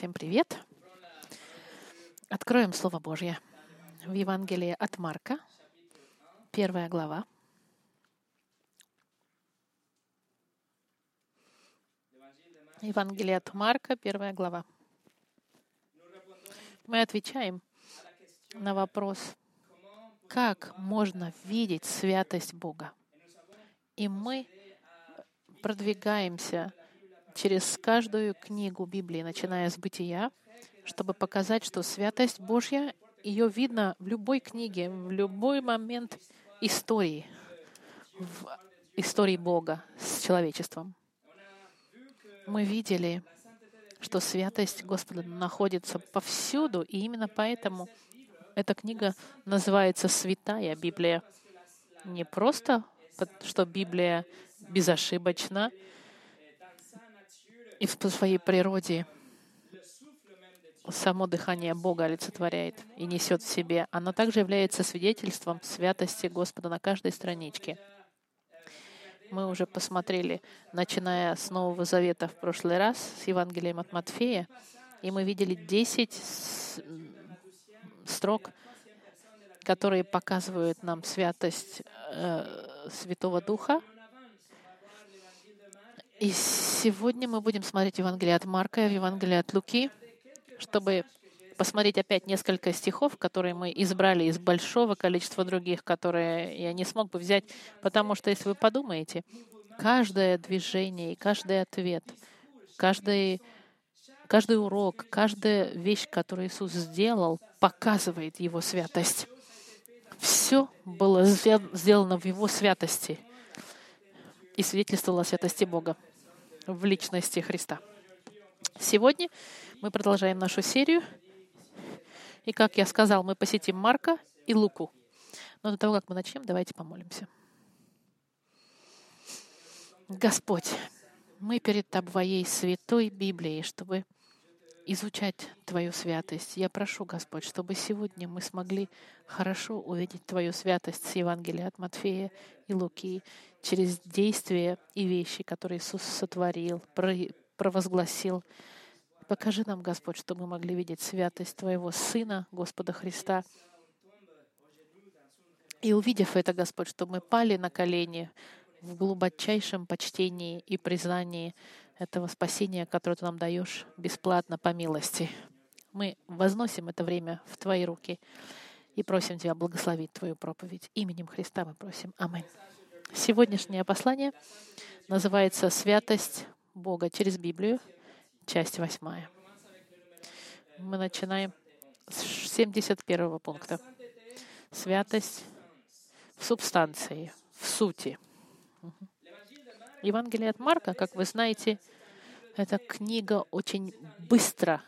Всем привет! Откроем Слово Божье в Евангелии от Марка, 1 глава. Евангелие от Марка, 1 глава. Мы отвечаем на вопрос, как можно видеть святость Бога. И мы продвигаемся через каждую книгу Библии, начиная с Бытия, чтобы показать, что святость Божья, ее видно в любой книге, в любой момент истории, в истории Бога с человечеством. Мы видели, что святость Господа находится повсюду, и именно поэтому эта книга называется «Святая Библия». Не просто, что Библия безошибочна, и в своей природе само дыхание Бога олицетворяет и несет в себе. Она также является свидетельством святости Господа на каждой страничке. Мы уже посмотрели, начиная с Нового Завета в прошлый раз, с Евангелием от Матфея, и мы видели 10 строк, которые показывают нам святость Святого Духа. И сегодня мы будем смотреть Евангелие от Марка и Евангелие от Луки, чтобы посмотреть опять несколько стихов, которые мы избрали из большого количества других, которые я не смог бы взять, потому что, если вы подумаете, каждое движение, каждый ответ, каждый урок, каждая вещь, которую Иисус сделал, показывает Его святость. Все было сделано в Его святости и свидетельствовало о святости Бога в личности Христа. Сегодня мы продолжаем нашу серию. И, как я сказал, мы посетим Марка и Луку. Но до того, как мы начнем, давайте помолимся. Господь, мы перед Твоей святой Библией, чтобы изучать Твою святость. Я прошу, Господь, чтобы сегодня мы смогли хорошо увидеть Твою святость с Евангелия от Матфея и Луки через действия и вещи, которые Иисус сотворил, провозгласил. Покажи нам, Господь, чтобы мы могли видеть святость Твоего Сына, Господа Христа. И, увидев это, Господь, чтобы мы пали на колени в глубочайшем почтении и признании этого спасения, которое Ты нам даешь бесплатно, по милости. Мы возносим это время в Твои руки и просим Тебя благословить Твою проповедь. Именем Христа мы просим. Аминь. Сегодняшнее послание называется «Святость Бога через Библию», часть 8. Мы начинаем с 71 пункта. Святость в субстанции, в сути. Евангелие от Марка, как вы знаете, эта книга очень быстро,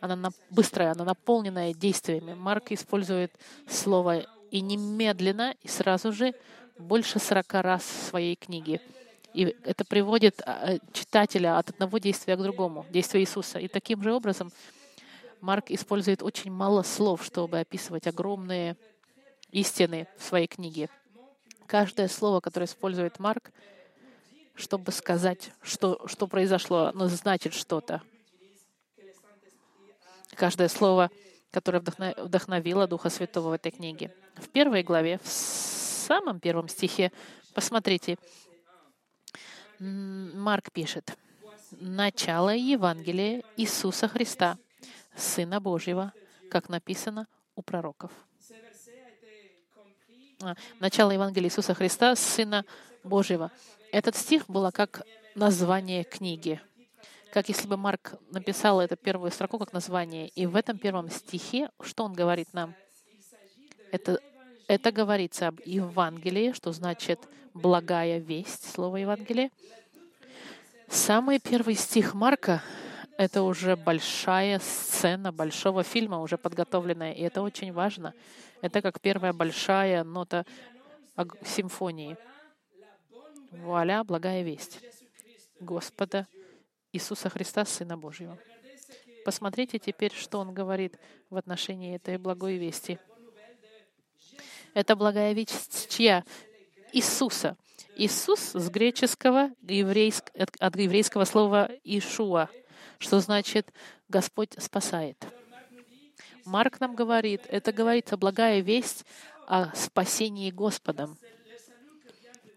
она наполненная действиями. Марк использует слово «и немедленно», и сразу же больше 40 раз в своей книге. И это приводит читателя от одного действия к другому, действию Иисуса. И таким же образом Марк использует очень мало слов, чтобы описывать огромные истины в своей книге. Каждое слово, которое использует Марк, чтобы сказать, что произошло, оно значит что-то. Каждое слово, которое вдохновило Духа Святого в этой книге. В 1 главе, в самом первом стихе, посмотрите, Марк пишет: «Начало Евангелия Иисуса Христа, Сына Божьего, как написано у пророков». «Начало Евангелия Иисуса Христа, Сына Божьего». Этот стих был как название книги. Как если бы Марк написал эту первую строку как название. И в этом первом стихе, что он говорит нам? Это говорится об Евангелии, что значит «благая весть», слово «Евангелие». Самый первый стих Марка — это уже большая сцена большого фильма, уже подготовленная, и это очень важно. Это как первая большая нота симфонии. «Вуаля, благая весть Господа Иисуса Христа, Сына Божьего». Посмотрите теперь, что он говорит в отношении этой благой вести. Это благая весть чья? Иисуса. Иисус с греческого, от еврейского слова «Ишуа», что значит Господь спасает. Марк нам говорит, это говорится благая весть о спасении Господом.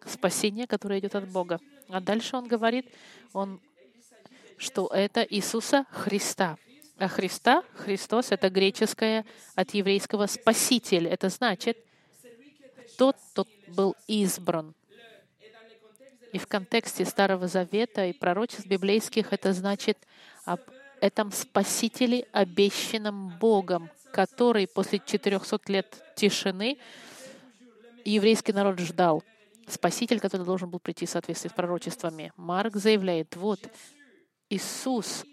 Спасение, которое идет от Бога. А дальше он говорит, что это Иисуса Христа. А Христос — это греческое от еврейского «спаситель». Это значит тот, кто был избран. И в контексте Старого Завета и пророчеств библейских это значит об этом Спасителе, обещанном Богом, который после 400 лет тишины еврейский народ ждал. Спаситель, который должен был прийти в соответствии с пророчествами. Марк заявляет, вот Иисус,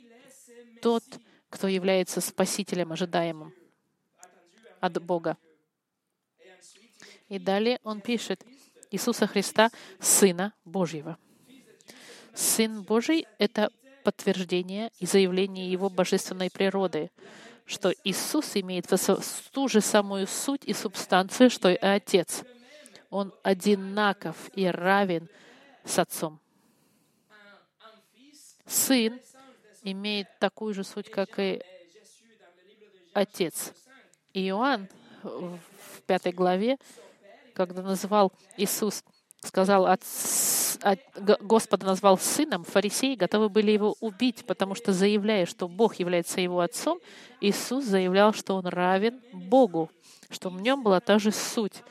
тот, кто является Спасителем, ожидаемым от Бога. И далее он пишет, Иисуса Христа, Сына Божьего. Сын Божий — это подтверждение и заявление Его божественной природы, что Иисус имеет ту же самую суть и субстанцию, что и Отец. Он одинаков и равен с Отцом. Сын имеет такую же суть, как и Отец. Иоанн в 5 главе, когда называл Иисус, сказал, Господа назвал сыном, фарисеи готовы были его убить, потому что, заявляя, что Бог является его отцом, Иисус заявлял, что он равен Богу, что в нем была та же суть.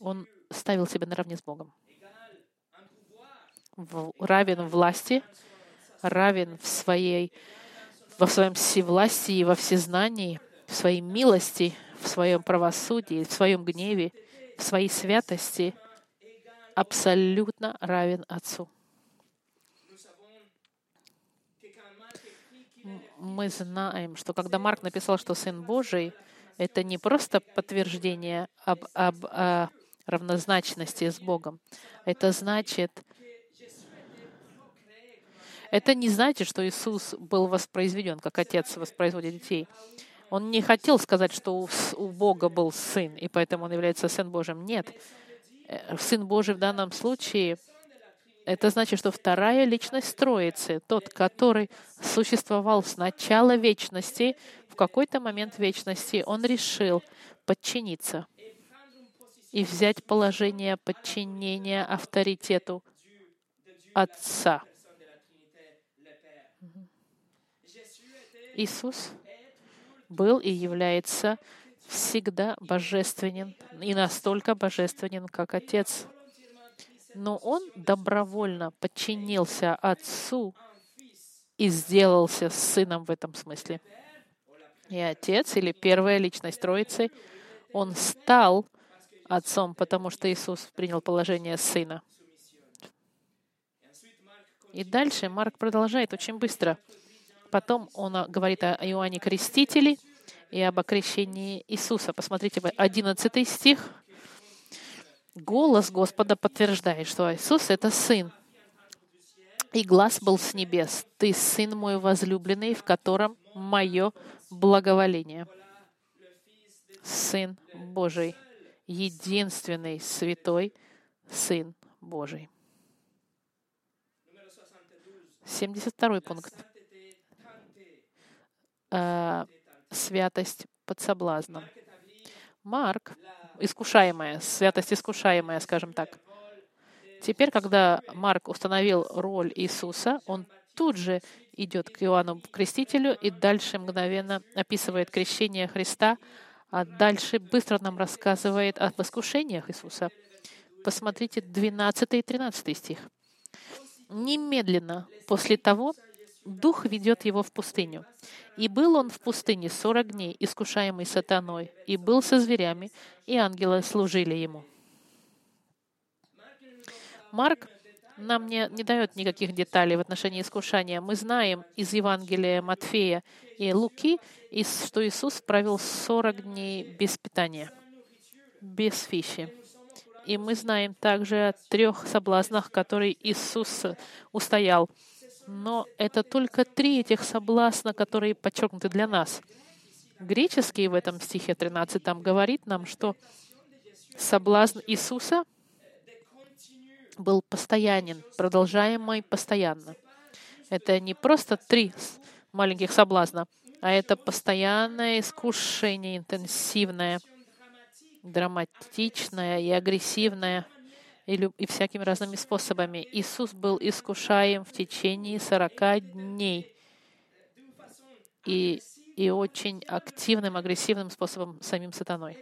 Он ставил себя наравне с Богом. Равен власти, равен во своем всевластии, во всезнании, в своей милости, в своем правосудии, в своем гневе, в своей святости, абсолютно равен Отцу. Мы знаем, что когда Марк написал, что Сын Божий, это не просто подтверждение о равнозначности с Богом. Это не значит, что Иисус был воспроизведен, как Отец воспроизводит детей. Он не хотел сказать, что у Бога был Сын, и поэтому Он является Сыном Божьим. Нет. Сын Божий в данном случае — это значит, что вторая личность Троицы, тот, который существовал с начала вечности, в какой-то момент вечности Он решил подчиниться и взять положение подчинения авторитету Отца. Иисус был и является всегда божественен, и настолько божественен, как Отец. Но Он добровольно подчинился Отцу и сделался Сыном в этом смысле. И Отец, или первая личность Троицы, Он стал Отцом, потому что Иисус принял положение Сына. И дальше Марк продолжает очень быстро. Потом он говорит о Иоанне Крестителе и об окрещении Иисуса. Посмотрите, 11 стих. «Голос Господа подтверждает, что Иисус — это Сын. И глас был с небес. Ты — Сын мой возлюбленный, в котором мое благоволение». Сын Божий. Единственный святой Сын Божий. 72 пункт. Святость под соблазном. Марк, святость искушаемая, скажем так. Теперь, когда Марк установил роль Иисуса, он тут же идет к Иоанну Крестителю и дальше мгновенно описывает крещение Христа, а дальше быстро нам рассказывает об искушениях Иисуса. Посмотрите 12 и 13 стих. «Немедленно после того, Дух ведет его в пустыню. И был он в пустыне 40 дней, искушаемый сатаной, и был со зверями, и ангелы служили ему». Марк нам не дает никаких деталей в отношении искушения. Мы знаем из Евангелия Матфея и Луки, что Иисус провел 40 дней без питания, без пищи. И мы знаем также о 3 соблазнах, которые Иисус устоял. Но это только 3 этих соблазна, которые подчеркнуты для нас. Греческий в этом стихе 13 говорит нам, что соблазн Иисуса был постоянен, продолжаемый постоянно. Это не просто 3 маленьких соблазнов, а это постоянное искушение, интенсивное, драматичное и агрессивное, и всякими разными способами. Иисус был искушаем в течение 40 дней и очень активным, агрессивным способом самим сатаной.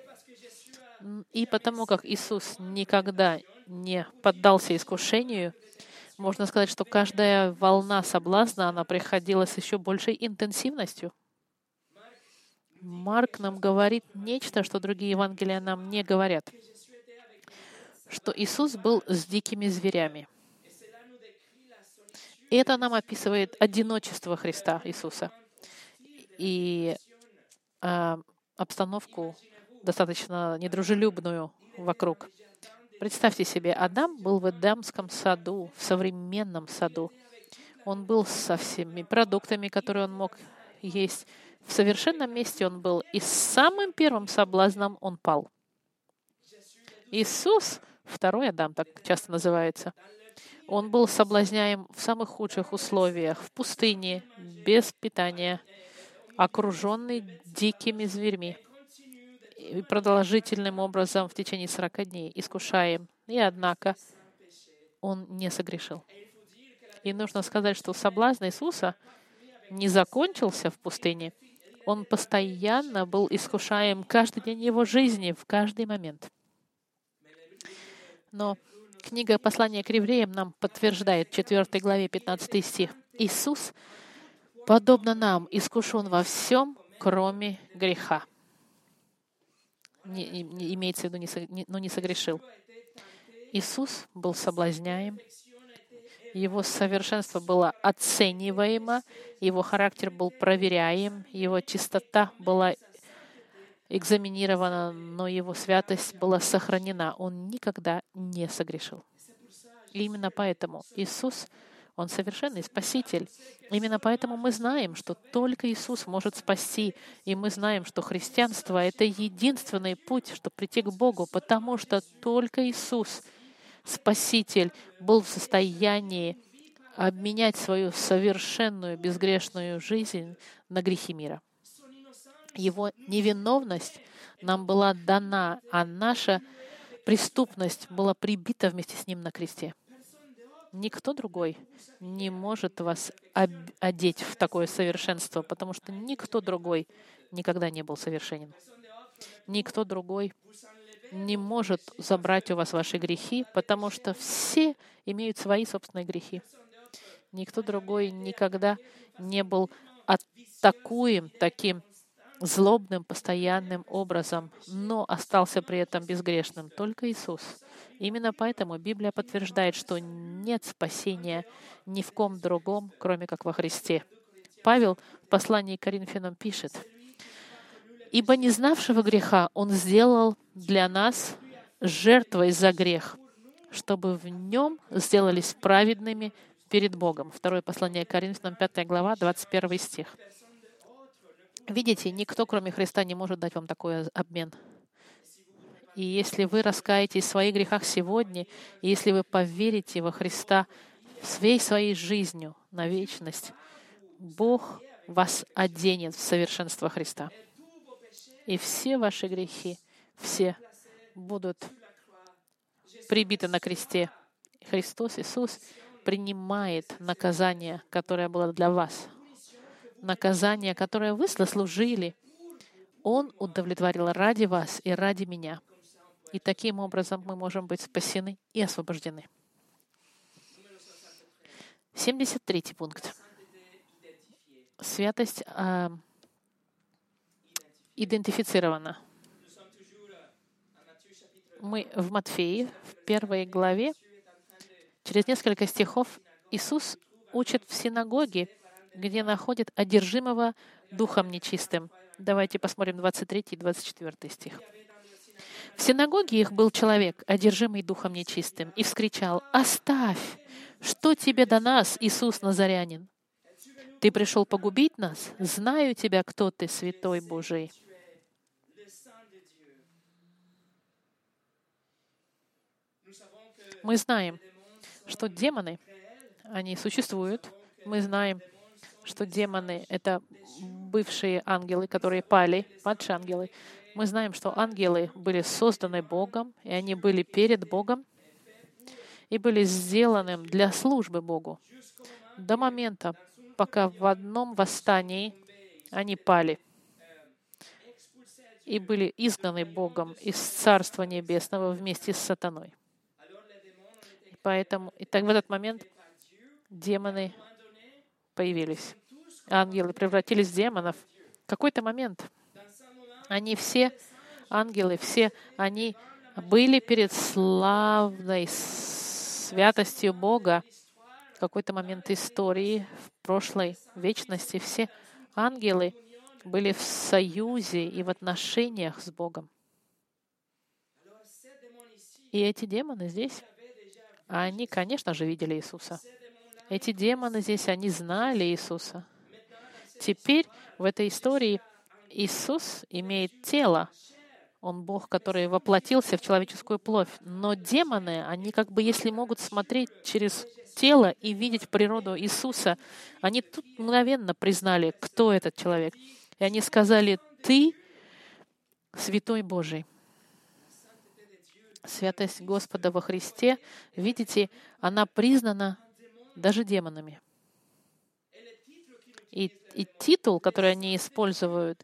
И потому как Иисус никогда не поддался искушению, можно сказать, что каждая волна соблазна, она приходила с еще большей интенсивностью. Марк нам говорит нечто, что другие Евангелия нам не говорят, что Иисус был с дикими зверями. Это нам описывает одиночество Христа Иисуса и обстановку достаточно недружелюбную вокруг. Представьте себе, Адам был в Эдемском саду, в современном саду. Он был со всеми продуктами, которые он мог есть. В совершенном месте он был, и с самым первым соблазном он пал. Иисус, второй Адам, так часто называется, он был соблазняем в самых худших условиях, в пустыне, без питания, окруженный дикими зверьми, и продолжительным образом в течение 40 дней искушаем. И однако он не согрешил. И нужно сказать, что соблазн Иисуса не закончился в пустыне. Он постоянно был искушаем каждый день его жизни, в каждый момент. Но книга «Послание к евреям» нам подтверждает, 4 главе 15 стих. Иисус, подобно нам, искушен во всем, кроме греха. Имеется в виду, но не согрешил. Иисус был соблазняем. Его совершенство было оцениваемо, его характер был проверяем, его чистота была экзаменирована, но его святость была сохранена. Он никогда не согрешил. И именно поэтому Иисус, Он совершенный Спаситель. Именно поэтому мы знаем, что только Иисус может спасти. И мы знаем, что христианство — это единственный путь, чтобы прийти к Богу, потому что только Иисус, Спаситель, был в состоянии обменять свою совершенную безгрешную жизнь на грехи мира. Его невиновность нам была дана, а наша преступность была прибита вместе с Ним на кресте. Никто другой не может вас одеть в такое совершенство, потому что никто другой никогда не был совершенен. Никто другой не может забрать у вас ваши грехи, потому что все имеют свои собственные грехи. Никто другой никогда не был атакуем таким злобным, постоянным образом, но остался при этом безгрешным. Только Иисус. Именно поэтому Библия подтверждает, что нет спасения ни в ком другом, кроме как во Христе. Павел в послании к Коринфянам пишет: «Ибо не знавшего греха Он сделал для нас жертвой за грех, чтобы в Нем сделались праведными перед Богом». Второе послание к Коринфянам, 5 глава, 21 стих. Видите, никто, кроме Христа, не может дать вам такой обмен. И если вы раскаетесь в своих грехах сегодня, и если вы поверите во Христа всей своей жизнью на вечность, Бог вас оденет в совершенство Христа. И все ваши грехи, все будут прибиты на кресте. Христос Иисус принимает наказание, которое было для вас. Наказание, которое вы заслужили, Он удовлетворил ради вас и ради меня. И таким образом мы можем быть спасены и освобождены. 73-й пункт. Святость идентифицирована. Мы в Матфеи, в 1 главе, через несколько стихов, Иисус учит в синагоге, где находит одержимого духом нечистым. Давайте посмотрим 23 и 24 стих. «В синагоге их был человек, одержимый духом нечистым, и вскричал: „Оставь! Что тебе до нас, Иисус Назарянин? Ты пришел погубить нас? Знаю тебя, кто ты, Святой Божий!“ Мы знаем, что демоны, они существуют. Мы знаем, что демоны — это бывшие ангелы, которые пали, падшие ангелы. Мы знаем, что ангелы были созданы Богом, и они были перед Богом, и были сделаны для службы Богу. До момента, пока в одном восстании они пали и были изгнаны Богом из Царства Небесного вместе с сатаной. Поэтому и так в этот момент демоны появились. Ангелы превратились в демонов. В какой-то момент они все, ангелы все, они были перед славной святостью Бога. В какой-то момент истории, в прошлой вечности, все ангелы были в союзе и в отношениях с Богом. И эти демоны здесь, они, конечно же, видели Иисуса. Эти демоны здесь, они знали Иисуса. Теперь в этой истории Иисус имеет тело. Он Бог, который воплотился в человеческую плоть. Но демоны, они как бы, если могут смотреть через тело и видеть природу Иисуса, они тут мгновенно признали, кто этот человек. И они сказали: «Ты Святой Божий». Святость Господа во Христе, видите, она признана даже демонами. И титул, который они используют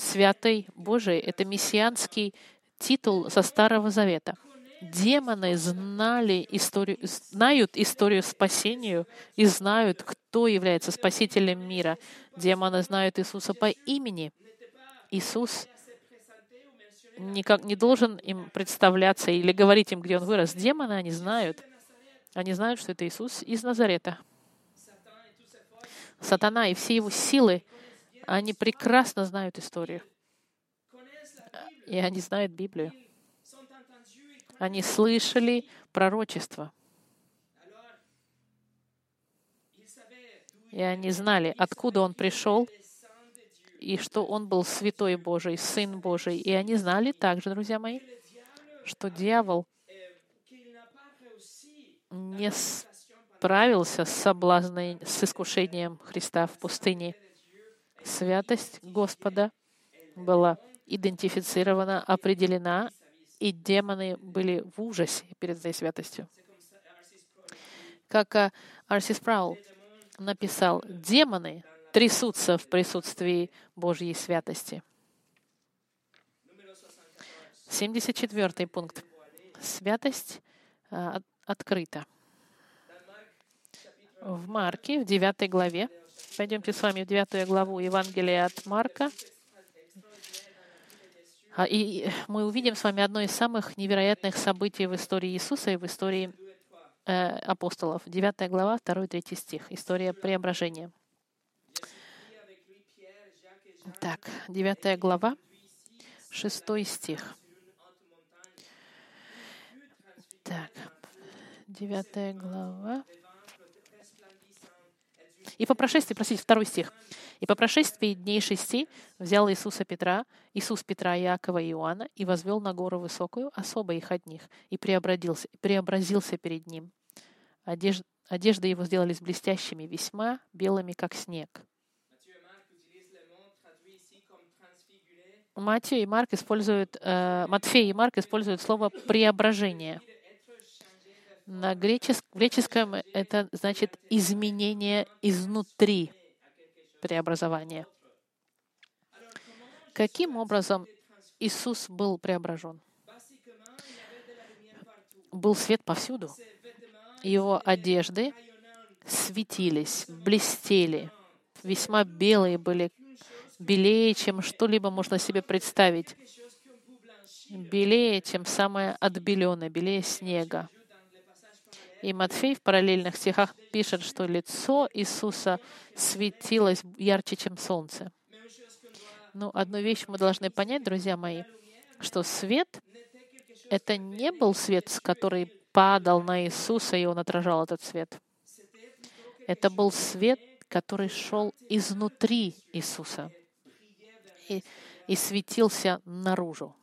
«Святый Божий», это мессианский титул со Старого Завета. Демоны знали историю, знают историю спасения и знают, кто является Спасителем мира. Демоны знают Иисуса по имени. Иисус никак не должен им представляться или говорить им, где он вырос. Демоны, они знают. Они знают, что это Иисус из Назарета. Сатана и все его силы, они прекрасно знают историю. И они знают Библию. Они слышали пророчество. И они знали, откуда он пришел, и что он был Святой Божий, Сын Божий. И они знали также, друзья мои, что дьявол не справился с соблазном, с искушением Христа в пустыне. Святость Господа была идентифицирована, определена, и демоны были в ужасе перед этой святостью. Как Арсис Праул написал, демоны трясутся в присутствии Божьей святости. 74-й пункт. Святость открыта. В Марке, в 9 главе. Пойдемте с вами в 9 главу Евангелия от Марка. И мы увидим с вами одно из самых невероятных событий в истории Иисуса и в истории апостолов. 9 глава, 2-3 стих. История преображения. Так, 9 глава, 6 стих. Так, 9 глава. И по прошествии, простите, 2 стих. «И по прошествии дней 6 взял Иисус Петра, Иакова и Иоанна и возвел на гору высокую, особо их одних, и преобразился перед ним. Одежды его сделались блестящими, весьма белыми, как снег». Матфей и Марк используют слово «преображение». На греческом это значит изменение изнутри, преобразование. Каким образом Иисус был преображен? Был свет повсюду. Его одежды светились, блестели, весьма белые были, белее, чем что-либо можно себе представить. Белее, чем самое отбеленное, белее снега. И Матфей в параллельных стихах пишет, что лицо Иисуса светилось ярче, чем солнце. Но одну вещь мы должны понять, друзья мои, что свет — это не был свет, который падал на Иисуса, и он отражал этот свет. Это был свет, который шел изнутри Иисуса и светился наружу.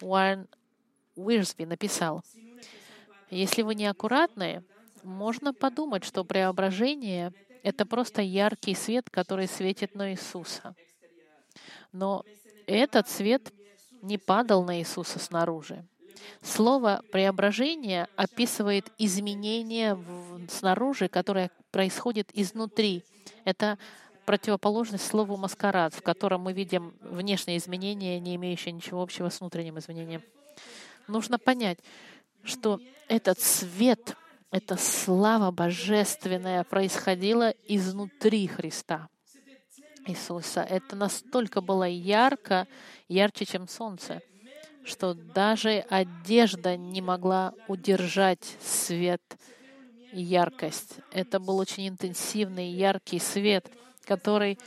Уоррен Уирсби написал: «Если вы неаккуратны, Можно подумать, что преображение — это просто яркий свет, который светит на Иисуса. Но этот свет не падал на Иисуса снаружи. Слово «преображение» описывает изменение снаружи, которое происходит изнутри. Это противоположность слову «маскарад», в котором мы видим внешние изменения, не имеющие ничего общего с внутренним изменением. Нужно понять, что этот свет, эта слава божественная происходила изнутри Христа, Иисуса. Это настолько было ярко, ярче, чем солнце, что даже одежда не могла удержать свет и яркость. Это был очень интенсивный, яркий свет, который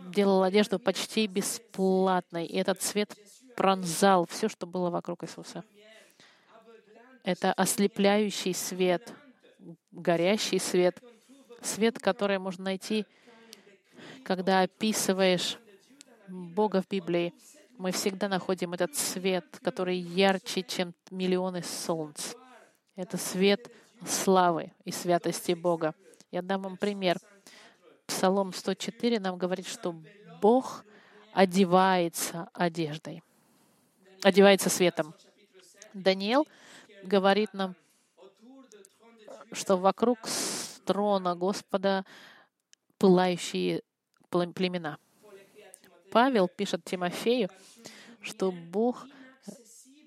делал одежду почти бесплатной. И этот свет пронзал все, что было вокруг Иисуса. Это ослепляющий свет, горящий свет, свет, который можно найти, когда описываешь Бога в Библии. Мы всегда находим этот свет, который ярче, чем миллионы солнц. Это свет славы и святости Бога. Я дам вам пример. Псалом 104 нам говорит, что Бог одевается одеждой, одевается светом. Даниил говорит нам, что вокруг трона Господа пылающие племена. Павел пишет Тимофею, что Бог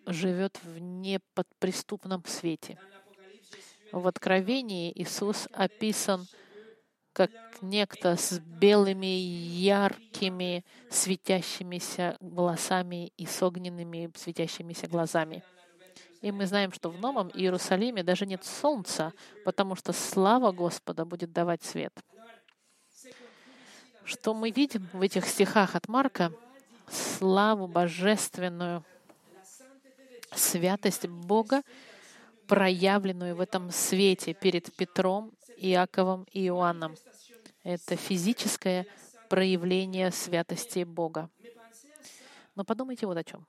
живет в неподприступном свете. В Откровении Иисус описан как некто с белыми, яркими, светящимися волосами и с огненными, светящимися глазами. И мы знаем, что в Новом Иерусалиме даже нет солнца, потому что слава Господа будет давать свет. Что мы видим в этих стихах от Марка? Славу божественную, святость Бога, проявленную в этом свете перед Петром, Иаковом и Иоанном. Это физическое проявление святости Бога. Но подумайте вот о чем.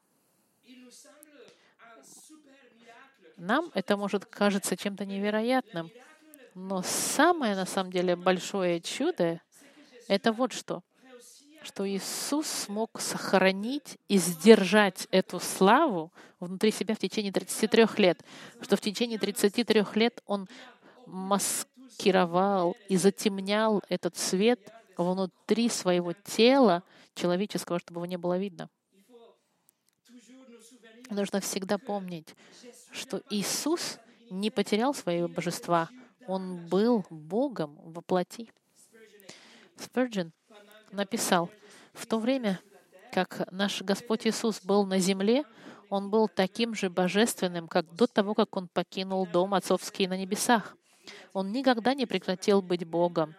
Нам это может кажется чем-то невероятным, но самое на самом деле большое чудо это вот что Иисус смог сохранить и сдержать эту славу внутри себя в течение 33 лет, что в течение 33 лет Он маскировал и затемнял этот свет внутри своего тела человеческого, чтобы его не было видно. Нужно всегда помнить, что Иисус не потерял своего божества. Он был Богом во плоти. Спирджин написал, в то время, как наш Господь Иисус был на земле, Он был таким же божественным, как до того, как Он покинул дом отцовский на небесах. Он никогда не прекратил быть Богом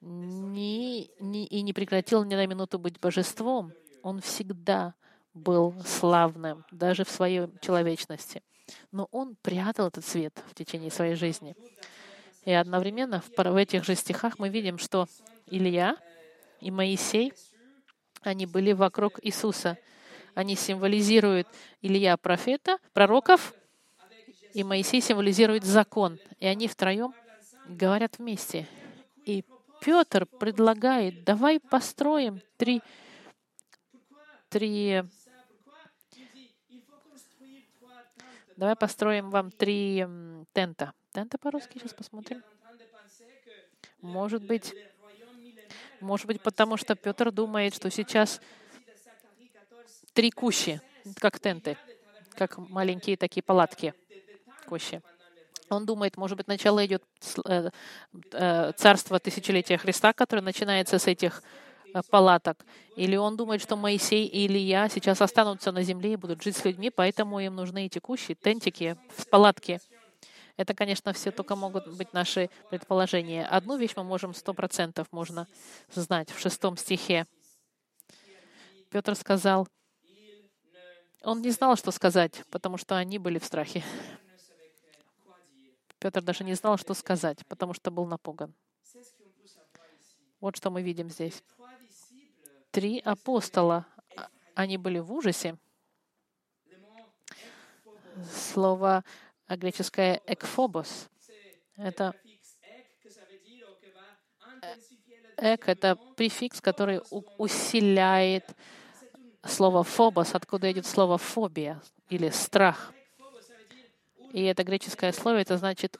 и не прекратил ни на минуту быть божеством. Он всегда был славным, даже в своей человечности. Но Он прятал этот свет в течение своей жизни. И одновременно в этих же стихах мы видим, что Илья и Моисей, они были вокруг Иисуса. Они символизируют Илья профета, пророков, и Моисей символизирует закон. И они втроем говорят вместе. И Петр предлагает, давай построим Давай построим вам 3 тента. Тента по-русски сейчас посмотрим. Может быть, потому что Петр думает, что сейчас 3 кущи, как тенты, как маленькие такие палатки, кущи. Он думает, может быть, начало идет царство тысячелетия Христа, которое начинается с этих палаток. Или он думает, что Моисей и Илья сейчас останутся на земле и будут жить с людьми, поэтому им нужны эти кущи, тентики, палатки. Это, конечно, все только могут быть наши предположения. Одну вещь мы можем 100% можно знать в 6 стихе. Петр сказал, он не знал, что сказать, потому что они были в страхе. Петр даже не знал, что сказать, потому что был напуган. Вот что мы видим здесь. 3 апостола, они были в ужасе. Слово греческое «экфобос». Эк — это префикс, который усиляет слово «фобос», откуда идет слово «фобия» или «страх». И это греческое слово, это значит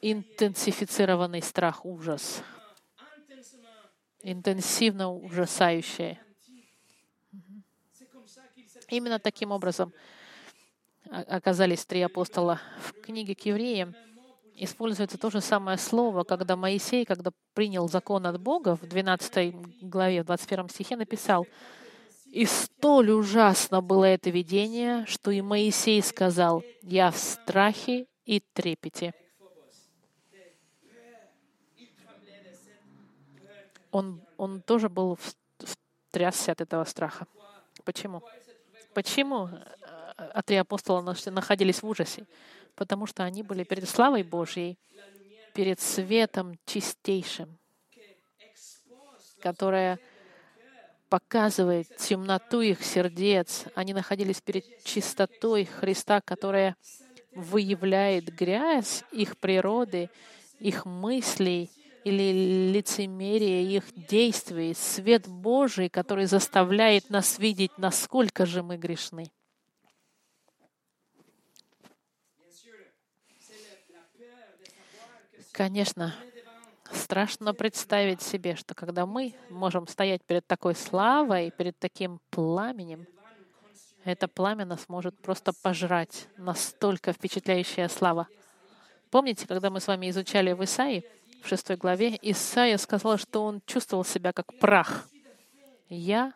интенсифицированный страх, ужас, интенсивно ужасающее. Именно таким образом оказались три апостола. В книге к Евреям используется то же самое слово, когда Моисей, когда принял закон от Бога, в 12 главе, в 21 стихе написал: «И столь ужасно было это видение, что и Моисей сказал: я в страхе и трепете». Он тоже был трясся от этого страха. Почему? Почему три апостола находились в ужасе? Потому что они были перед славой Божьей, перед светом чистейшим, которое показывает темноту их сердец. Они находились перед чистотой Христа, которая выявляет грязь их природы, их мыслей или лицемерие их действий, свет Божий, который заставляет нас видеть, насколько же мы грешны. Конечно, страшно представить себе, что когда мы можем стоять перед такой славой, перед таким пламенем, это пламя нас может просто пожрать. Настолько впечатляющая слава. Помните, когда мы с вами изучали в Исаии, в 6 главе, Исаия сказал, что он чувствовал себя как прах. «Я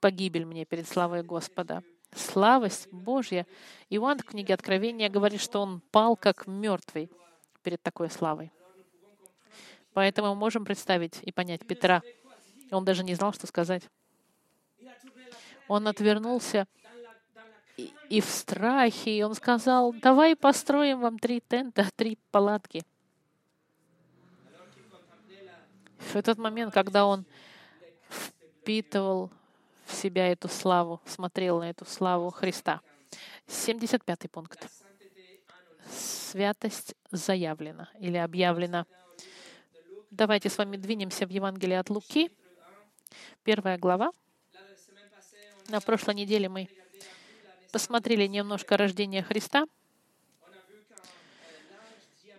погибель мне перед славой Господа». Славость Божья. Иоанн в книге Откровения говорит, что он пал как мертвый перед такой славой. Поэтому мы можем представить и понять Петра. Он даже не знал, что сказать. Он отвернулся и в страхе, и он сказал: «Давай построим вам 3 тента, 3 палатки». В тот момент, когда он впитывал в себя эту славу, смотрел на эту славу Христа. 75-й пункт. Святость заявлена или объявлена. Давайте с вами двинемся в Евангелие от Луки, 1 глава. На прошлой неделе мы посмотрели немножко рождение Христа,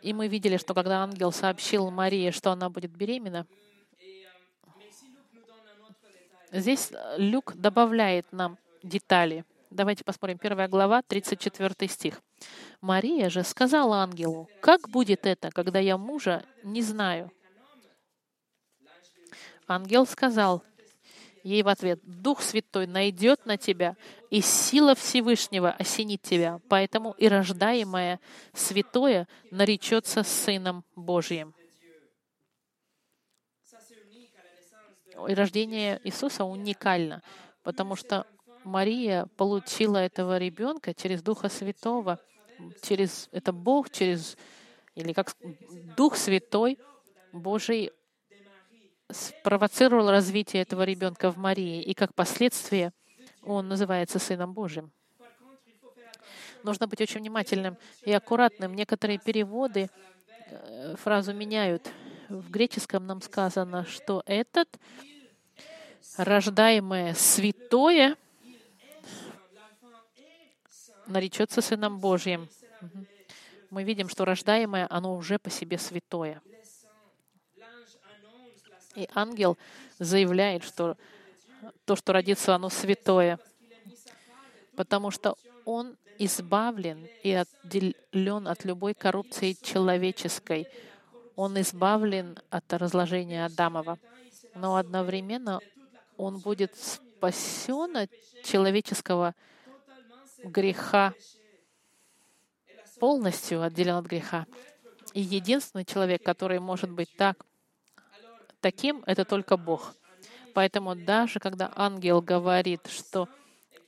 и мы видели, что когда ангел сообщил Марии, что она будет беременна, здесь Люк добавляет нам детали. Давайте посмотрим. 1 глава, 34 стих. «Мария же сказала ангелу: как будет это, когда я мужа не знаю?» Ангел сказал ей в ответ: «Дух Святой найдет на тебя, и сила Всевышнего осенит тебя, поэтому и рождаемое святое наречется Сыном Божьим». И рождение Иисуса уникально, потому что Мария получила этого ребенка через Духа Святого, через это Бог, через или как Дух Святой Божий спровоцировал развитие этого ребенка в Марии, и как последствие он называется Сыном Божьим. Нужно быть очень внимательным и аккуратным. Некоторые переводы фразу меняют. В греческом нам сказано, что этот рождаемое святое наречется Сыном Божьим. Мы видим, что рождаемое, оно уже по себе святое. И ангел заявляет, что то, что родится, оно святое, потому что он избавлен и отделен от любой коррупции человеческой. Он избавлен от разложения Адамова, но одновременно он будет спасен от человеческого греха, полностью отделен от греха. И единственный человек, который может быть таким, это только Бог. Поэтому даже когда ангел говорит, что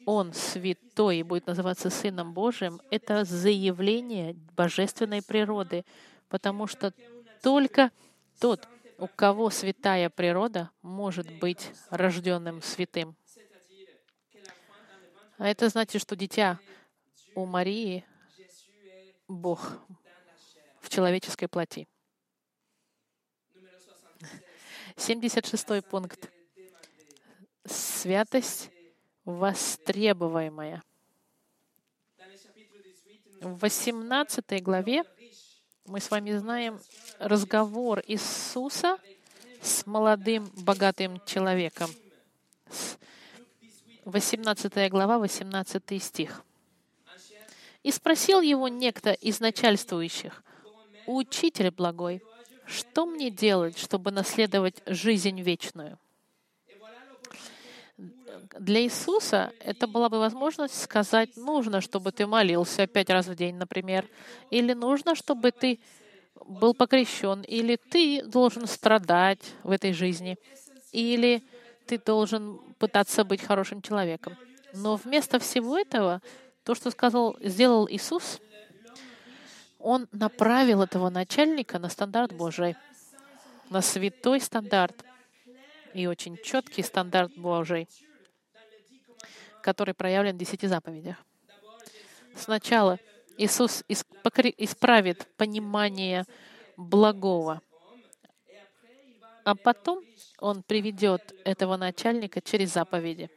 он святой и будет называться Сыном Божьим, это заявление божественной природы, потому что только тот, у кого святая природа, может быть рожденным святым. А это значит, что дитя у Марии Бог в человеческой плоти. 76-й пункт. Святость востребуемая. В 18 главе мы с вами знаем разговор Иисуса с молодым богатым человеком. 18 глава, 18 стих. «И спросил его некто из начальствующих: „Учитель благой, что мне делать, чтобы наследовать жизнь вечную?“» Для Иисуса это была бы возможность сказать: нужно, чтобы ты молился 5 раз в день, например, или нужно, чтобы ты был покрещен, или ты должен страдать в этой жизни, или ты должен пытаться быть хорошим человеком. Но вместо всего этого, то, что сделал Иисус, Он направил этого начальника на стандарт Божий, на святой стандарт и очень четкий стандарт Божий, который проявлен в 10 заповедях. Сначала Иисус исправит понимание благого, а потом Он приведет этого начальника через заповеди.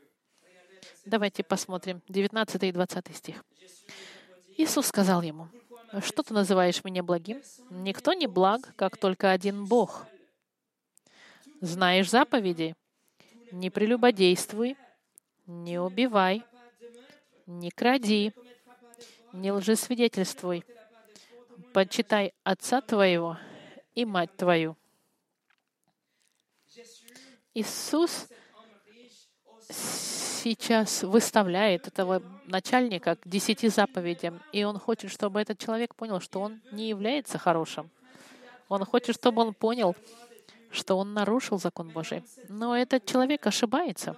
Давайте посмотрим 19 и 20 стих. Иисус сказал ему: «Что ты называешь меня благим? Никто не благ, как только один Бог. Знаешь заповеди? Не прелюбодействуй, не убивай, не кради, не лжесвидетельствуй, почитай отца твоего и мать твою». Иисус сейчас выставляет этого начальника к 10 заповедям, и Он хочет, чтобы этот человек понял, что он не является хорошим. Он хочет, чтобы он понял, что он нарушил закон Божий. Но этот человек ошибается.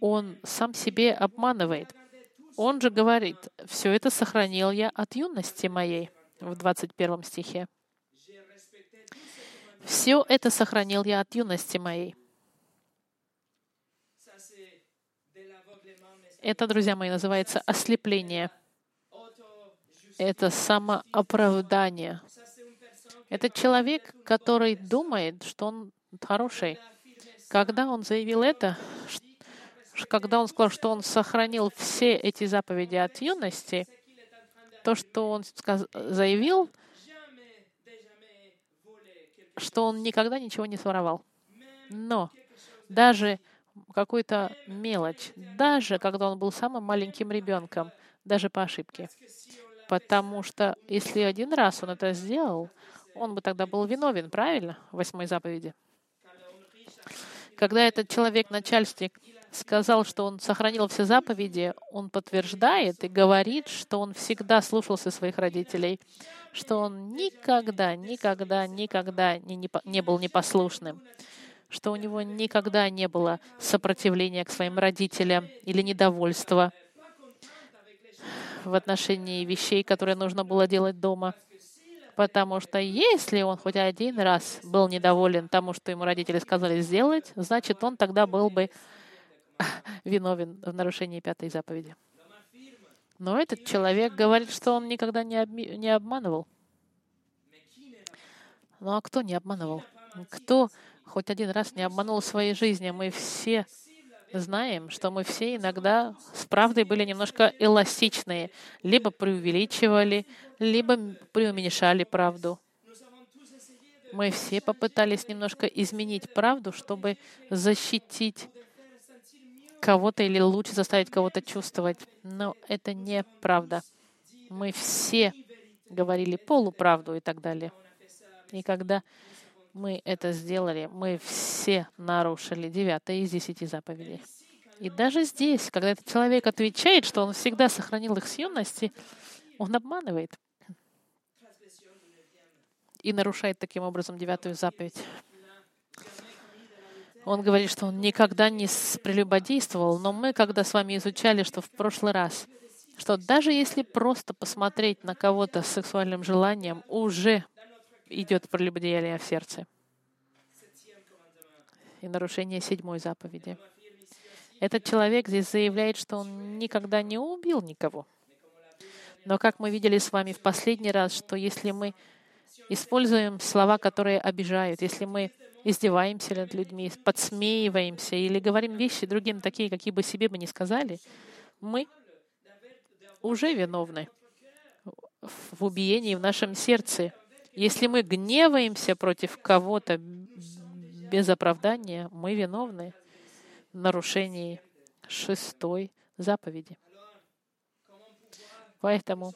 Он сам себе обманывает. Он же говорит: «Все это сохранил я от юности моей» в 21 стихе. «Все это сохранил я от юности моей». Это, друзья мои, называется ослепление. Это самооправдание. Это человек, который думает, что он хороший. Когда он заявил это, когда он сказал, что он сохранил все эти заповеди от юности, то, что он заявил, что он никогда ничего не своровал. Но даже какую-то мелочь, даже когда он был самым маленьким ребенком, даже по ошибке. Потому что если 1 раз он это сделал, он бы тогда был виновен, правильно? В 8 заповеди. Когда этот человек-начальник сказал, что он сохранил все заповеди, он подтверждает и говорит, что он всегда слушался своих родителей, что он никогда не был непослушным, что у него никогда не было сопротивления к своим родителям или недовольства в отношении вещей, которые нужно было делать дома. Потому что если он хоть 1 раз был недоволен тому, что ему родители сказали сделать, значит, он тогда был бы виновен в нарушении 5-й заповеди. Но этот человек говорит, что он никогда не обманывал. Ну а кто не обманывал? Кто хоть 1 раз не обманул в своей жизни? Мы все знаем, что мы все иногда с правдой были немножко эластичные. Либо преувеличивали, либо преуменьшали правду. Мы все попытались немножко изменить правду, чтобы защитить кого-то или лучше заставить кого-то чувствовать. Но это неправда. Мы все говорили полуправду и так далее. И когда мы это сделали, мы все нарушили 9 из 10 заповедей. И даже здесь, когда этот человек отвечает, что он всегда сохранил их с юности, он обманывает и нарушает таким образом 9-ю заповедь. Он говорит, что он никогда не прелюбодействовал, но мы, когда с вами изучали, что в прошлый раз, что даже если просто посмотреть на кого-то с сексуальным желанием, уже идет прелюбодеяние в сердце и нарушение 7-й заповеди. Этот человек здесь заявляет, что он никогда не убил никого. Но как мы видели с вами в последний раз, что если мы используем слова, которые обижают, если мы издеваемся над людьми, подсмеиваемся или говорим вещи другим такие, какие бы себе бы не сказали, мы уже виновны в убиении в нашем сердце. Если мы гневаемся против кого-то без оправдания, мы виновны в нарушении 6 заповеди. Поэтому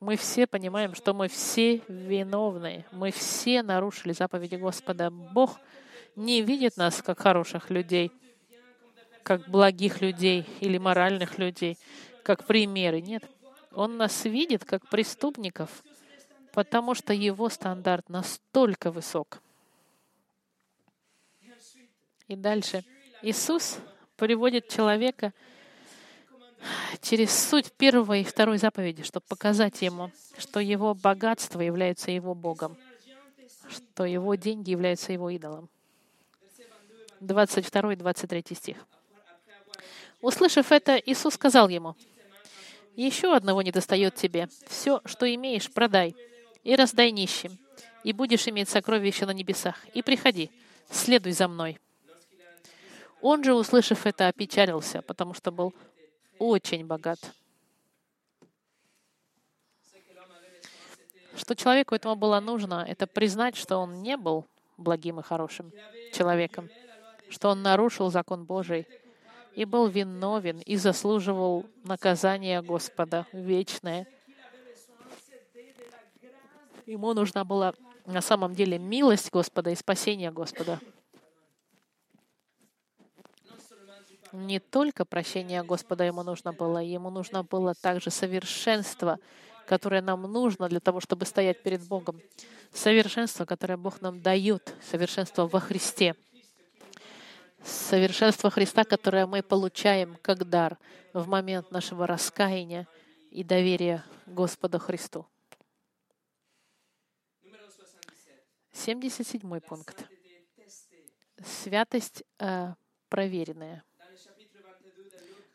мы все понимаем, что мы все виновны, мы все нарушили заповеди Господа. Бог не видит нас как хороших людей, как благих людей или моральных людей, как примеры. Нет, Он нас видит как преступников, потому что Его стандарт настолько высок. И дальше. Иисус приводит человека через суть 1 и 2 заповеди, чтобы показать ему, что его богатство является его Богом, что его деньги являются его идолом. 22-23 стих. «Услышав это, Иисус сказал ему: „Еще одного недостает тебе. Все, что имеешь, продай и раздай нищим, и будешь иметь сокровища на небесах. И приходи, следуй за мной“». Он же, услышав это, опечалился, потому что был очень богат. Что человеку этому было нужно, это признать, что он не был благим и хорошим человеком, что он нарушил закон Божий и был виновен, и заслуживал наказания Господа вечное. Ему нужна была на самом деле милость Господа и спасение Господа. Не только прощение Господа ему нужно было также совершенство, которое нам нужно для того, чтобы стоять перед Богом. Совершенство, которое Бог нам дает, совершенство во Христе. Совершенство Христа, которое мы получаем как дар в момент нашего раскаяния и доверия Господу Христу. 77 пункт. Святость проверенная.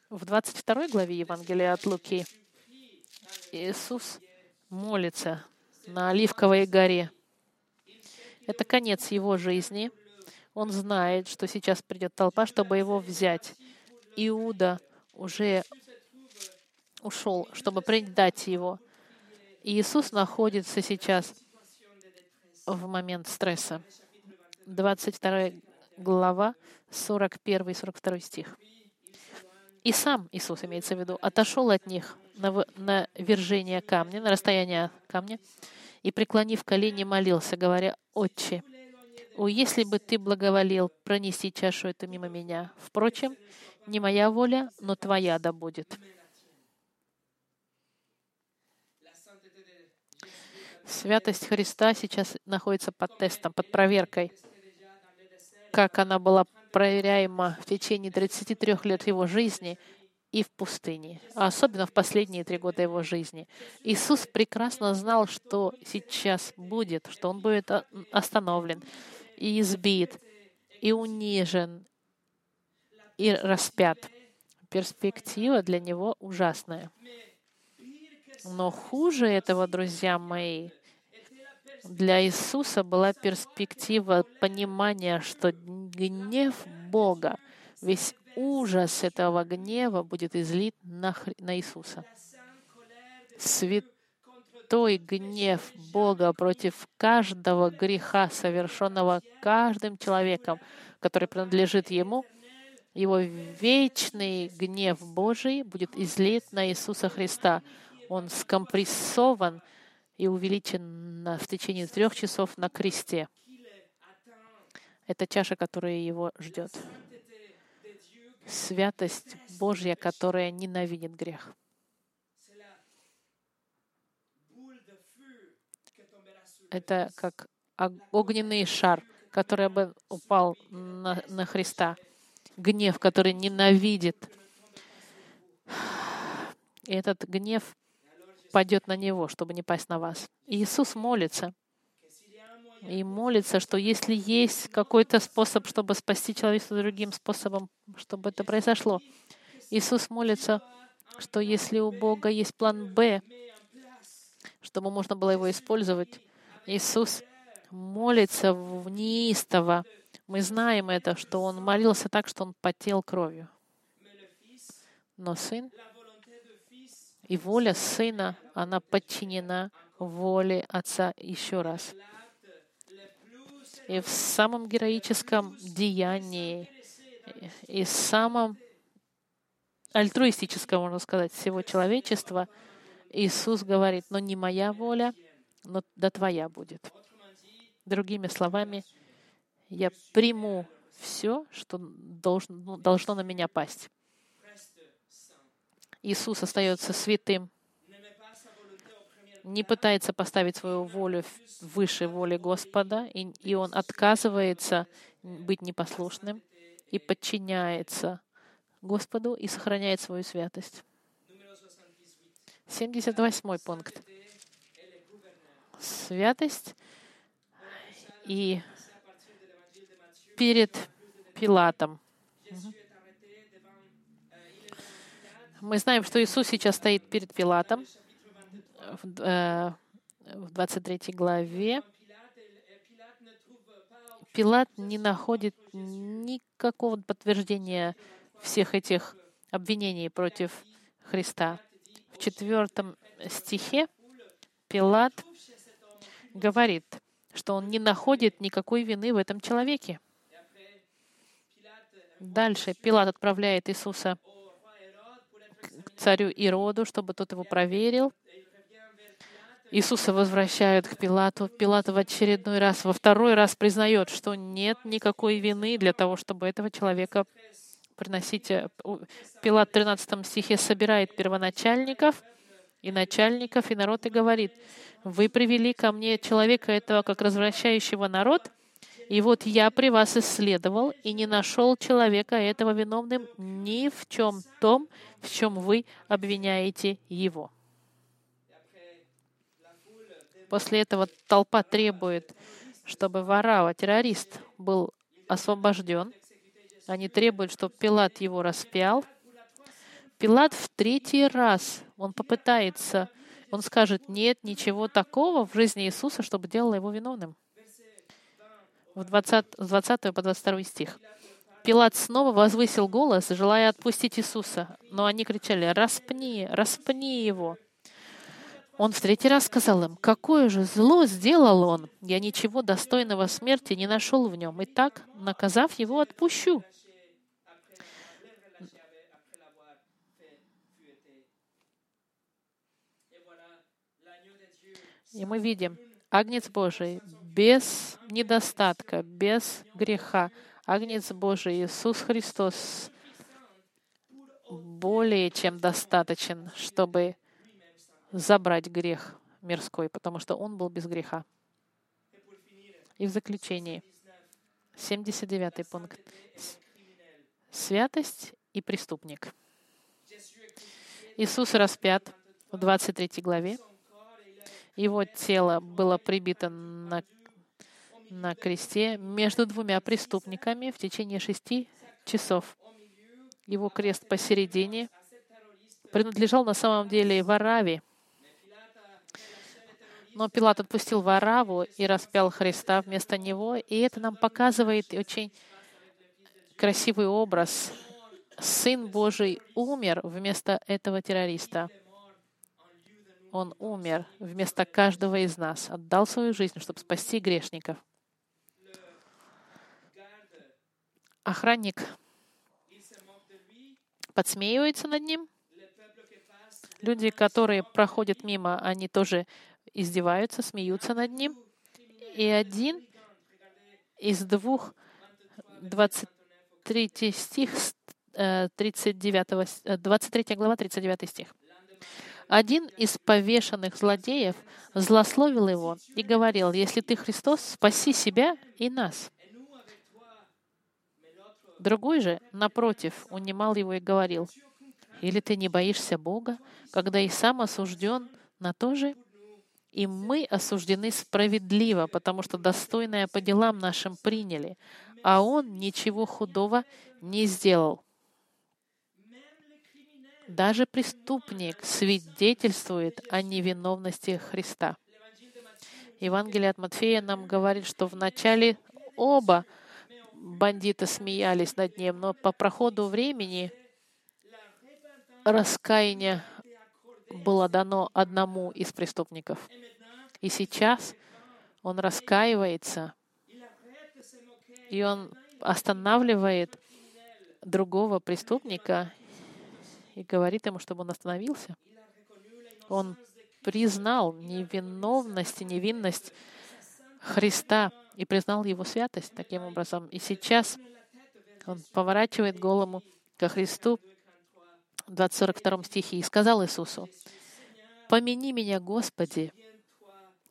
В 22 главе Евангелия от Луки Иисус молится на Оливковой горе. Это конец Его жизни. Он знает, что сейчас придет толпа, чтобы Его взять. Иуда уже ушел, чтобы предать Его. И Иисус находится сейчас в момент стресса. 22 глава, 41-42 стих. И сам Иисус, имеется в виду, отошел от них на вержение камня, на расстояние камня, и, преклонив колени, молился, говоря: „Отче, если бы Ты благоволил пронести чашу эту мимо меня, впрочем, не моя воля, но Твоя да будет“». Святость Христа сейчас находится под тестом, под проверкой, как она была проверяема в течение 33 лет Его жизни и в пустыне, а особенно в последние 3 года Его жизни. Иисус прекрасно знал, что сейчас будет, что Он будет остановлен, и избит, и унижен, и распят. Перспектива для Него ужасная. Но хуже этого, друзья мои, для Иисуса была перспектива понимания, что гнев Бога, весь ужас этого гнева будет излит на Иисуса. Святой гнев Бога против каждого греха, совершенного каждым человеком, который принадлежит Ему, Его вечный гнев Божий будет излит на Иисуса Христа. Он скомпрессован и увеличен в течение 3 часов на кресте. Это чаша, которая Его ждет. Святость Божья, которая ненавидит грех. Это как огненный шар, который бы упал на Христа. Гнев, который ненавидит. И этот гнев падет на Него, чтобы не пасть на вас. И Иисус молится. И молится, что если есть какой-то способ, чтобы спасти человечество другим способом, чтобы это произошло, Иисус молится что если у Бога есть план «Б», чтобы можно было его использовать, Иисус молится неистово. Мы знаем это, что Он молился так, что Он потел кровью. Но Сын и воля Сына, она подчинена воле Отца еще раз. И в самом героическом деянии, и в самом альтруистическом, можно сказать, всего человечества, Иисус говорит: «Но не моя воля, но да твоя будет». Другими словами, я приму все, что должно на меня пасть. Иисус остается святым, не пытается поставить свою волю выше воли Господа, и Он отказывается быть непослушным и подчиняется Господу и сохраняет свою святость. 78 пункт. Святость. И перед Пилатом. Мы знаем, что Иисус сейчас стоит перед Пилатом в 23 главе. Пилат не находит никакого подтверждения всех этих обвинений против Христа. В 4 стихе Пилат говорит, что он не находит никакой вины в этом человеке. Дальше Пилат отправляет Иисуса к царю Ироду, чтобы тот его проверил. Иисуса возвращают к Пилату. Пилат в очередной раз, во второй раз признает, что нет никакой вины для того, чтобы этого человека приносить. Пилат в 13 стихе собирает первоначальников и начальников, и народ, и говорит: «Вы привели ко мне человека этого, как развращающего народ, и вот я при вас исследовал, и не нашел человека этого виновным ни в чем том, в чем вы обвиняете его». После этого толпа требует, чтобы Варава, террорист, был освобожден. Они требуют, чтобы Пилат его распял. Пилат в 3-й раз, он попытается, он скажет: нет ничего такого в жизни Иисуса, чтобы делало его виновным. В 20 по 22 стих. Пилат снова возвысил голос, желая отпустить Иисуса, но они кричали: «Распни, распни его». Он в 3-й раз сказал им: «Какое же зло сделал он! Я ничего достойного смерти не нашел в нем, и так, наказав его, отпущу». И мы видим, Агнец Божий без недостатка, без греха, Агнец Божий Иисус Христос более чем достаточен, чтобы забрать грех мирской, потому что Он был без греха. И в заключении, 79 пункт. Святость и преступник. Иисус распят в 23 главе. Его тело было прибито на кресте между двумя преступниками в течение 6 часов. Его крест посередине принадлежал на самом деле Вараве. Но Пилат отпустил Вараву и распял Христа вместо него. И это нам показывает очень красивый образ. Сын Божий умер вместо этого террориста. Он умер вместо каждого из нас, отдал свою жизнь, чтобы спасти грешников. Охранник подсмеивается над ним. Люди, которые проходят мимо, они тоже издеваются, смеются над ним. И один из двух, 23 стих, 39, 23 глава, 39 стих. Один из повешенных злодеев злословил его и говорил: «Если ты Христос, спаси себя и нас». Другой же, напротив, унимал его и говорил: «Или ты не боишься Бога, когда и сам осужден на то же? И мы осуждены справедливо, потому что достойное по делам нашим приняли, а он ничего худого не сделал». Даже преступник свидетельствует о невиновности Христа. Евангелие от Матфея нам говорит, что вначале оба бандита смеялись над ним, но по проходу времени раскаяние было дано одному из преступников. И сейчас он раскаивается, и он останавливает другого преступника и говорит ему, чтобы он остановился. Он признал невиновность и невинность Христа и признал Его святость таким образом. И сейчас он поворачивает голову ко Христу в 42 стихе и сказал Иисусу: «Помяни меня, Господи,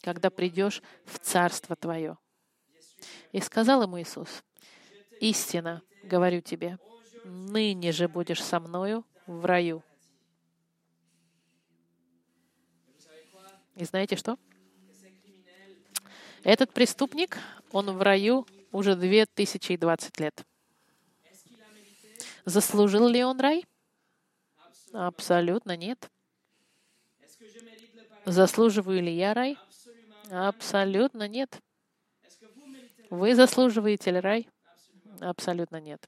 когда придешь в Царство Твое». И сказал ему Иисус: «Истинно говорю тебе, ныне же будешь со мною в раю». И знаете что? Этот преступник, он в раю уже 2020 лет. Заслужил ли он рай? Абсолютно нет. Заслуживаю ли я рай? Абсолютно нет. Вы заслуживаете ли рай? Абсолютно нет.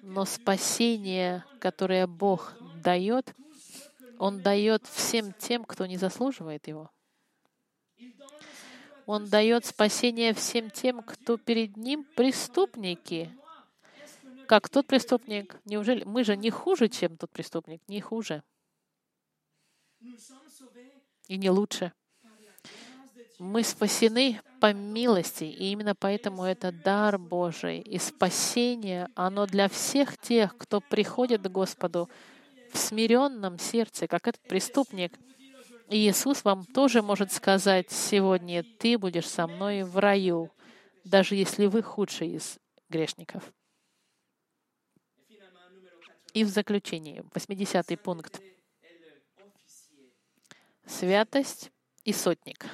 Но спасение, которое Бог дает, Он дает всем тем, кто не заслуживает его. Он дает спасение всем тем, кто перед Ним преступники. Как тот преступник. Неужели мы же не хуже, чем тот преступник? Не хуже. И не лучше. Мы спасены по милости, и именно поэтому это дар Божий. И спасение, оно для всех тех, кто приходит к Господу в смиренном сердце, как этот преступник. И Иисус вам тоже может сказать сегодня: «Ты будешь со мной в раю», даже если вы худший из грешников. И в заключение, 80-й пункт. Святость и сотник.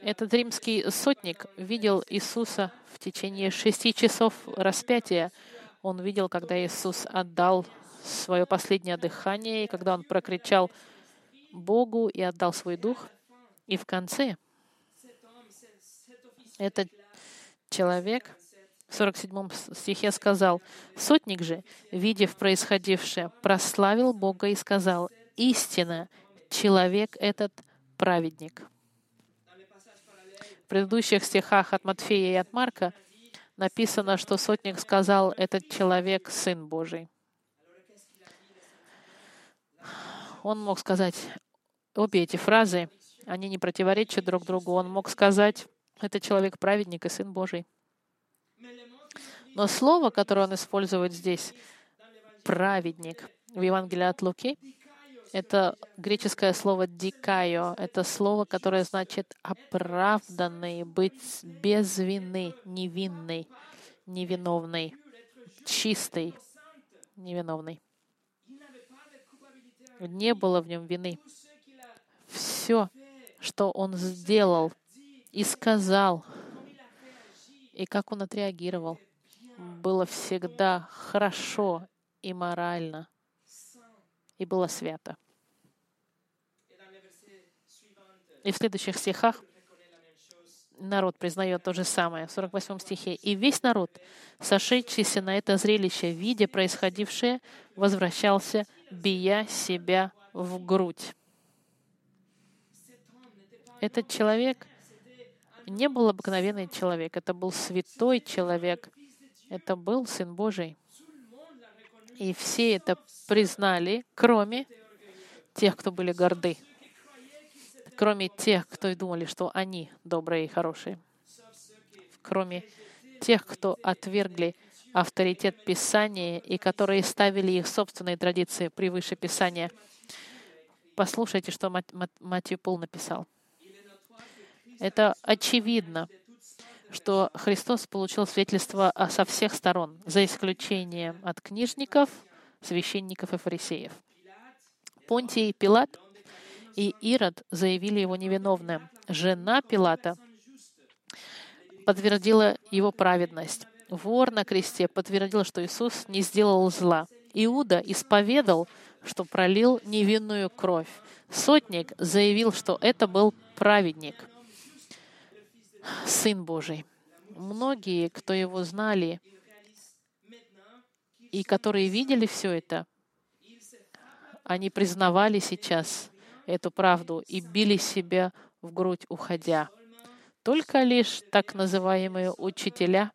Этот римский сотник видел Иисуса в течение 6 часов распятия. Он видел, когда Иисус отдал свое последнее дыхание, и когда он прокричал Богу и отдал свой дух. И в конце этот человек в 47 стихе сказал: «Сотник же, видев происходившее, прославил Бога и сказал: „Истинно, человек этот праведник“». В предыдущих стихах от Матфея и от Марка написано, что сотник сказал: «Этот человек — Сын Божий». Он мог сказать обе эти фразы, они не противоречат друг другу. Он мог сказать: «Этот человек — праведник и Сын Божий». Но слово, которое он использует здесь, «праведник», в Евангелии от Луки, это греческое слово «дикайо». Это слово, которое значит «оправданный», «быть без вины», «невинный», «невиновный», «чистый», «невиновный». Не было в нем вины. Все, что он сделал и сказал, и как он отреагировал, было всегда хорошо и морально, и было свято. И в следующих стихах народ признает то же самое. В 48 стихе: «И весь народ, сошедшийся на это зрелище, видя происходившее, возвращался, бия себя в грудь». Этот человек не был обыкновенный человек, это был святой человек, это был Сын Божий. И все это признали, кроме тех, кто были горды, кроме тех, кто думали, что они добрые и хорошие, кроме тех, кто отвергли авторитет Писания и которые ставили их собственные традиции превыше Писания. Послушайте, что Матью Пул написал. Это очевидно, что Христос получил свидетельство со всех сторон, за исключением от книжников, священников и фарисеев. Понтий Пилат и Ирод заявили его невиновным. Жена Пилата подтвердила его праведность. вор на кресте подтвердил, что Иисус не сделал зла. Иуда исповедал, что пролил невинную кровь. Сотник заявил, что это был праведник, Сын Божий. Многие, кто его знали и которые видели все это, они признавали сейчас эту правду и били себя в грудь, уходя. Только лишь так называемые учителя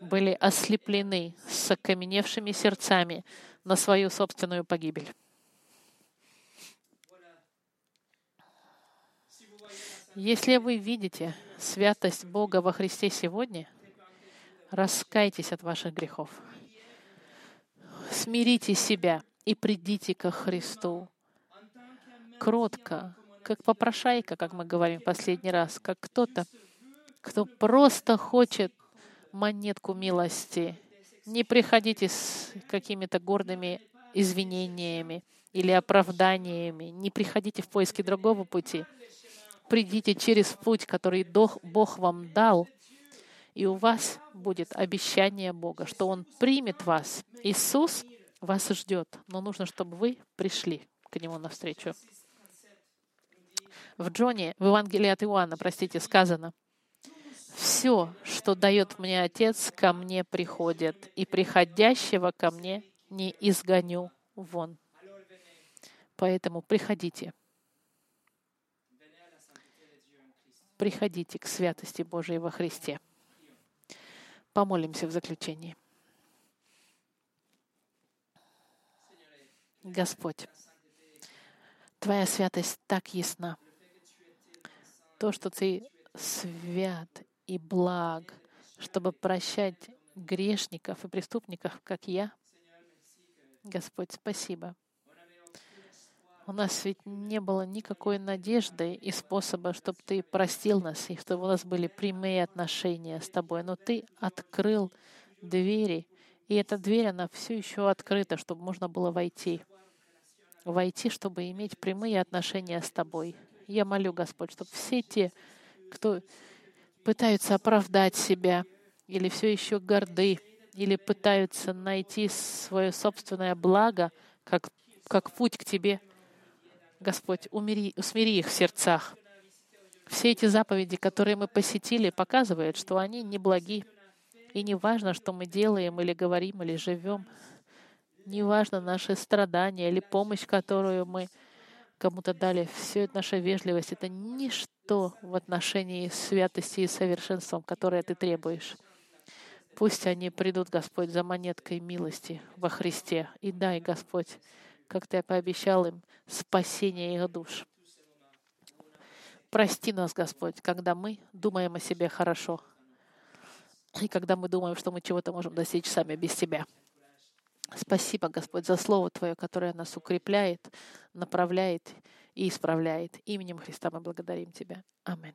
были ослеплены с окаменевшими сердцами на свою собственную погибель. Если вы видите святость Бога во Христе сегодня, раскайтесь от ваших грехов. Смирите себя и придите ко Христу кротко, как попрошайка, как мы говорим в последний раз, как кто-то, кто просто хочет монетку милости. Не приходите с какими-то гордыми извинениями или оправданиями. Не приходите в поиски другого пути. Придите через путь, который Бог вам дал, и у вас будет обещание Бога, что Он примет вас. Иисус вас ждет, но нужно, чтобы вы пришли к Нему навстречу. В Евангелии от Иоанна, сказано: «Все, что дает мне Отец, ко мне приходит, и приходящего ко мне не изгоню вон». Поэтому приходите. Приходите к святости Божией во Христе. Помолимся в заключении. Господь, Твоя святость так ясна. То, что Ты свят и благ, чтобы прощать грешников и преступников, как я. Господь, спасибо. У нас ведь не было никакой надежды и способа, чтобы Ты простил нас, и чтобы у нас были прямые отношения с Тобой. Но Ты открыл двери, и эта дверь, она все еще открыта, чтобы можно было войти. Войти, чтобы иметь прямые отношения с Тобой. Я молю, Господь, чтобы все те, кто пытаются оправдать себя, или все еще горды, или пытаются найти свое собственное благо, как путь к Тебе, Господь, усмири их в сердцах. Все эти заповеди, которые мы посетили, показывают, что они неблаги. И не важно, что мы делаем, или говорим, или живем. Не важно наши страдания или помощь, которую мы кому-то дали. Все это наша вежливость — это ничто в отношении святости и совершенством, которое Ты требуешь. Пусть они придут, Господь, за монеткой милости во Христе. И дай, Господь, как Ты пообещал им, спасение их душ. Прости нас, Господь, когда мы думаем о себе хорошо, и когда мы думаем, что мы чего-то можем достичь сами без Тебя. Спасибо, Господь, за Слово Твое, которое нас укрепляет, направляет и исправляет. Именем Христа мы благодарим Тебя. Аминь.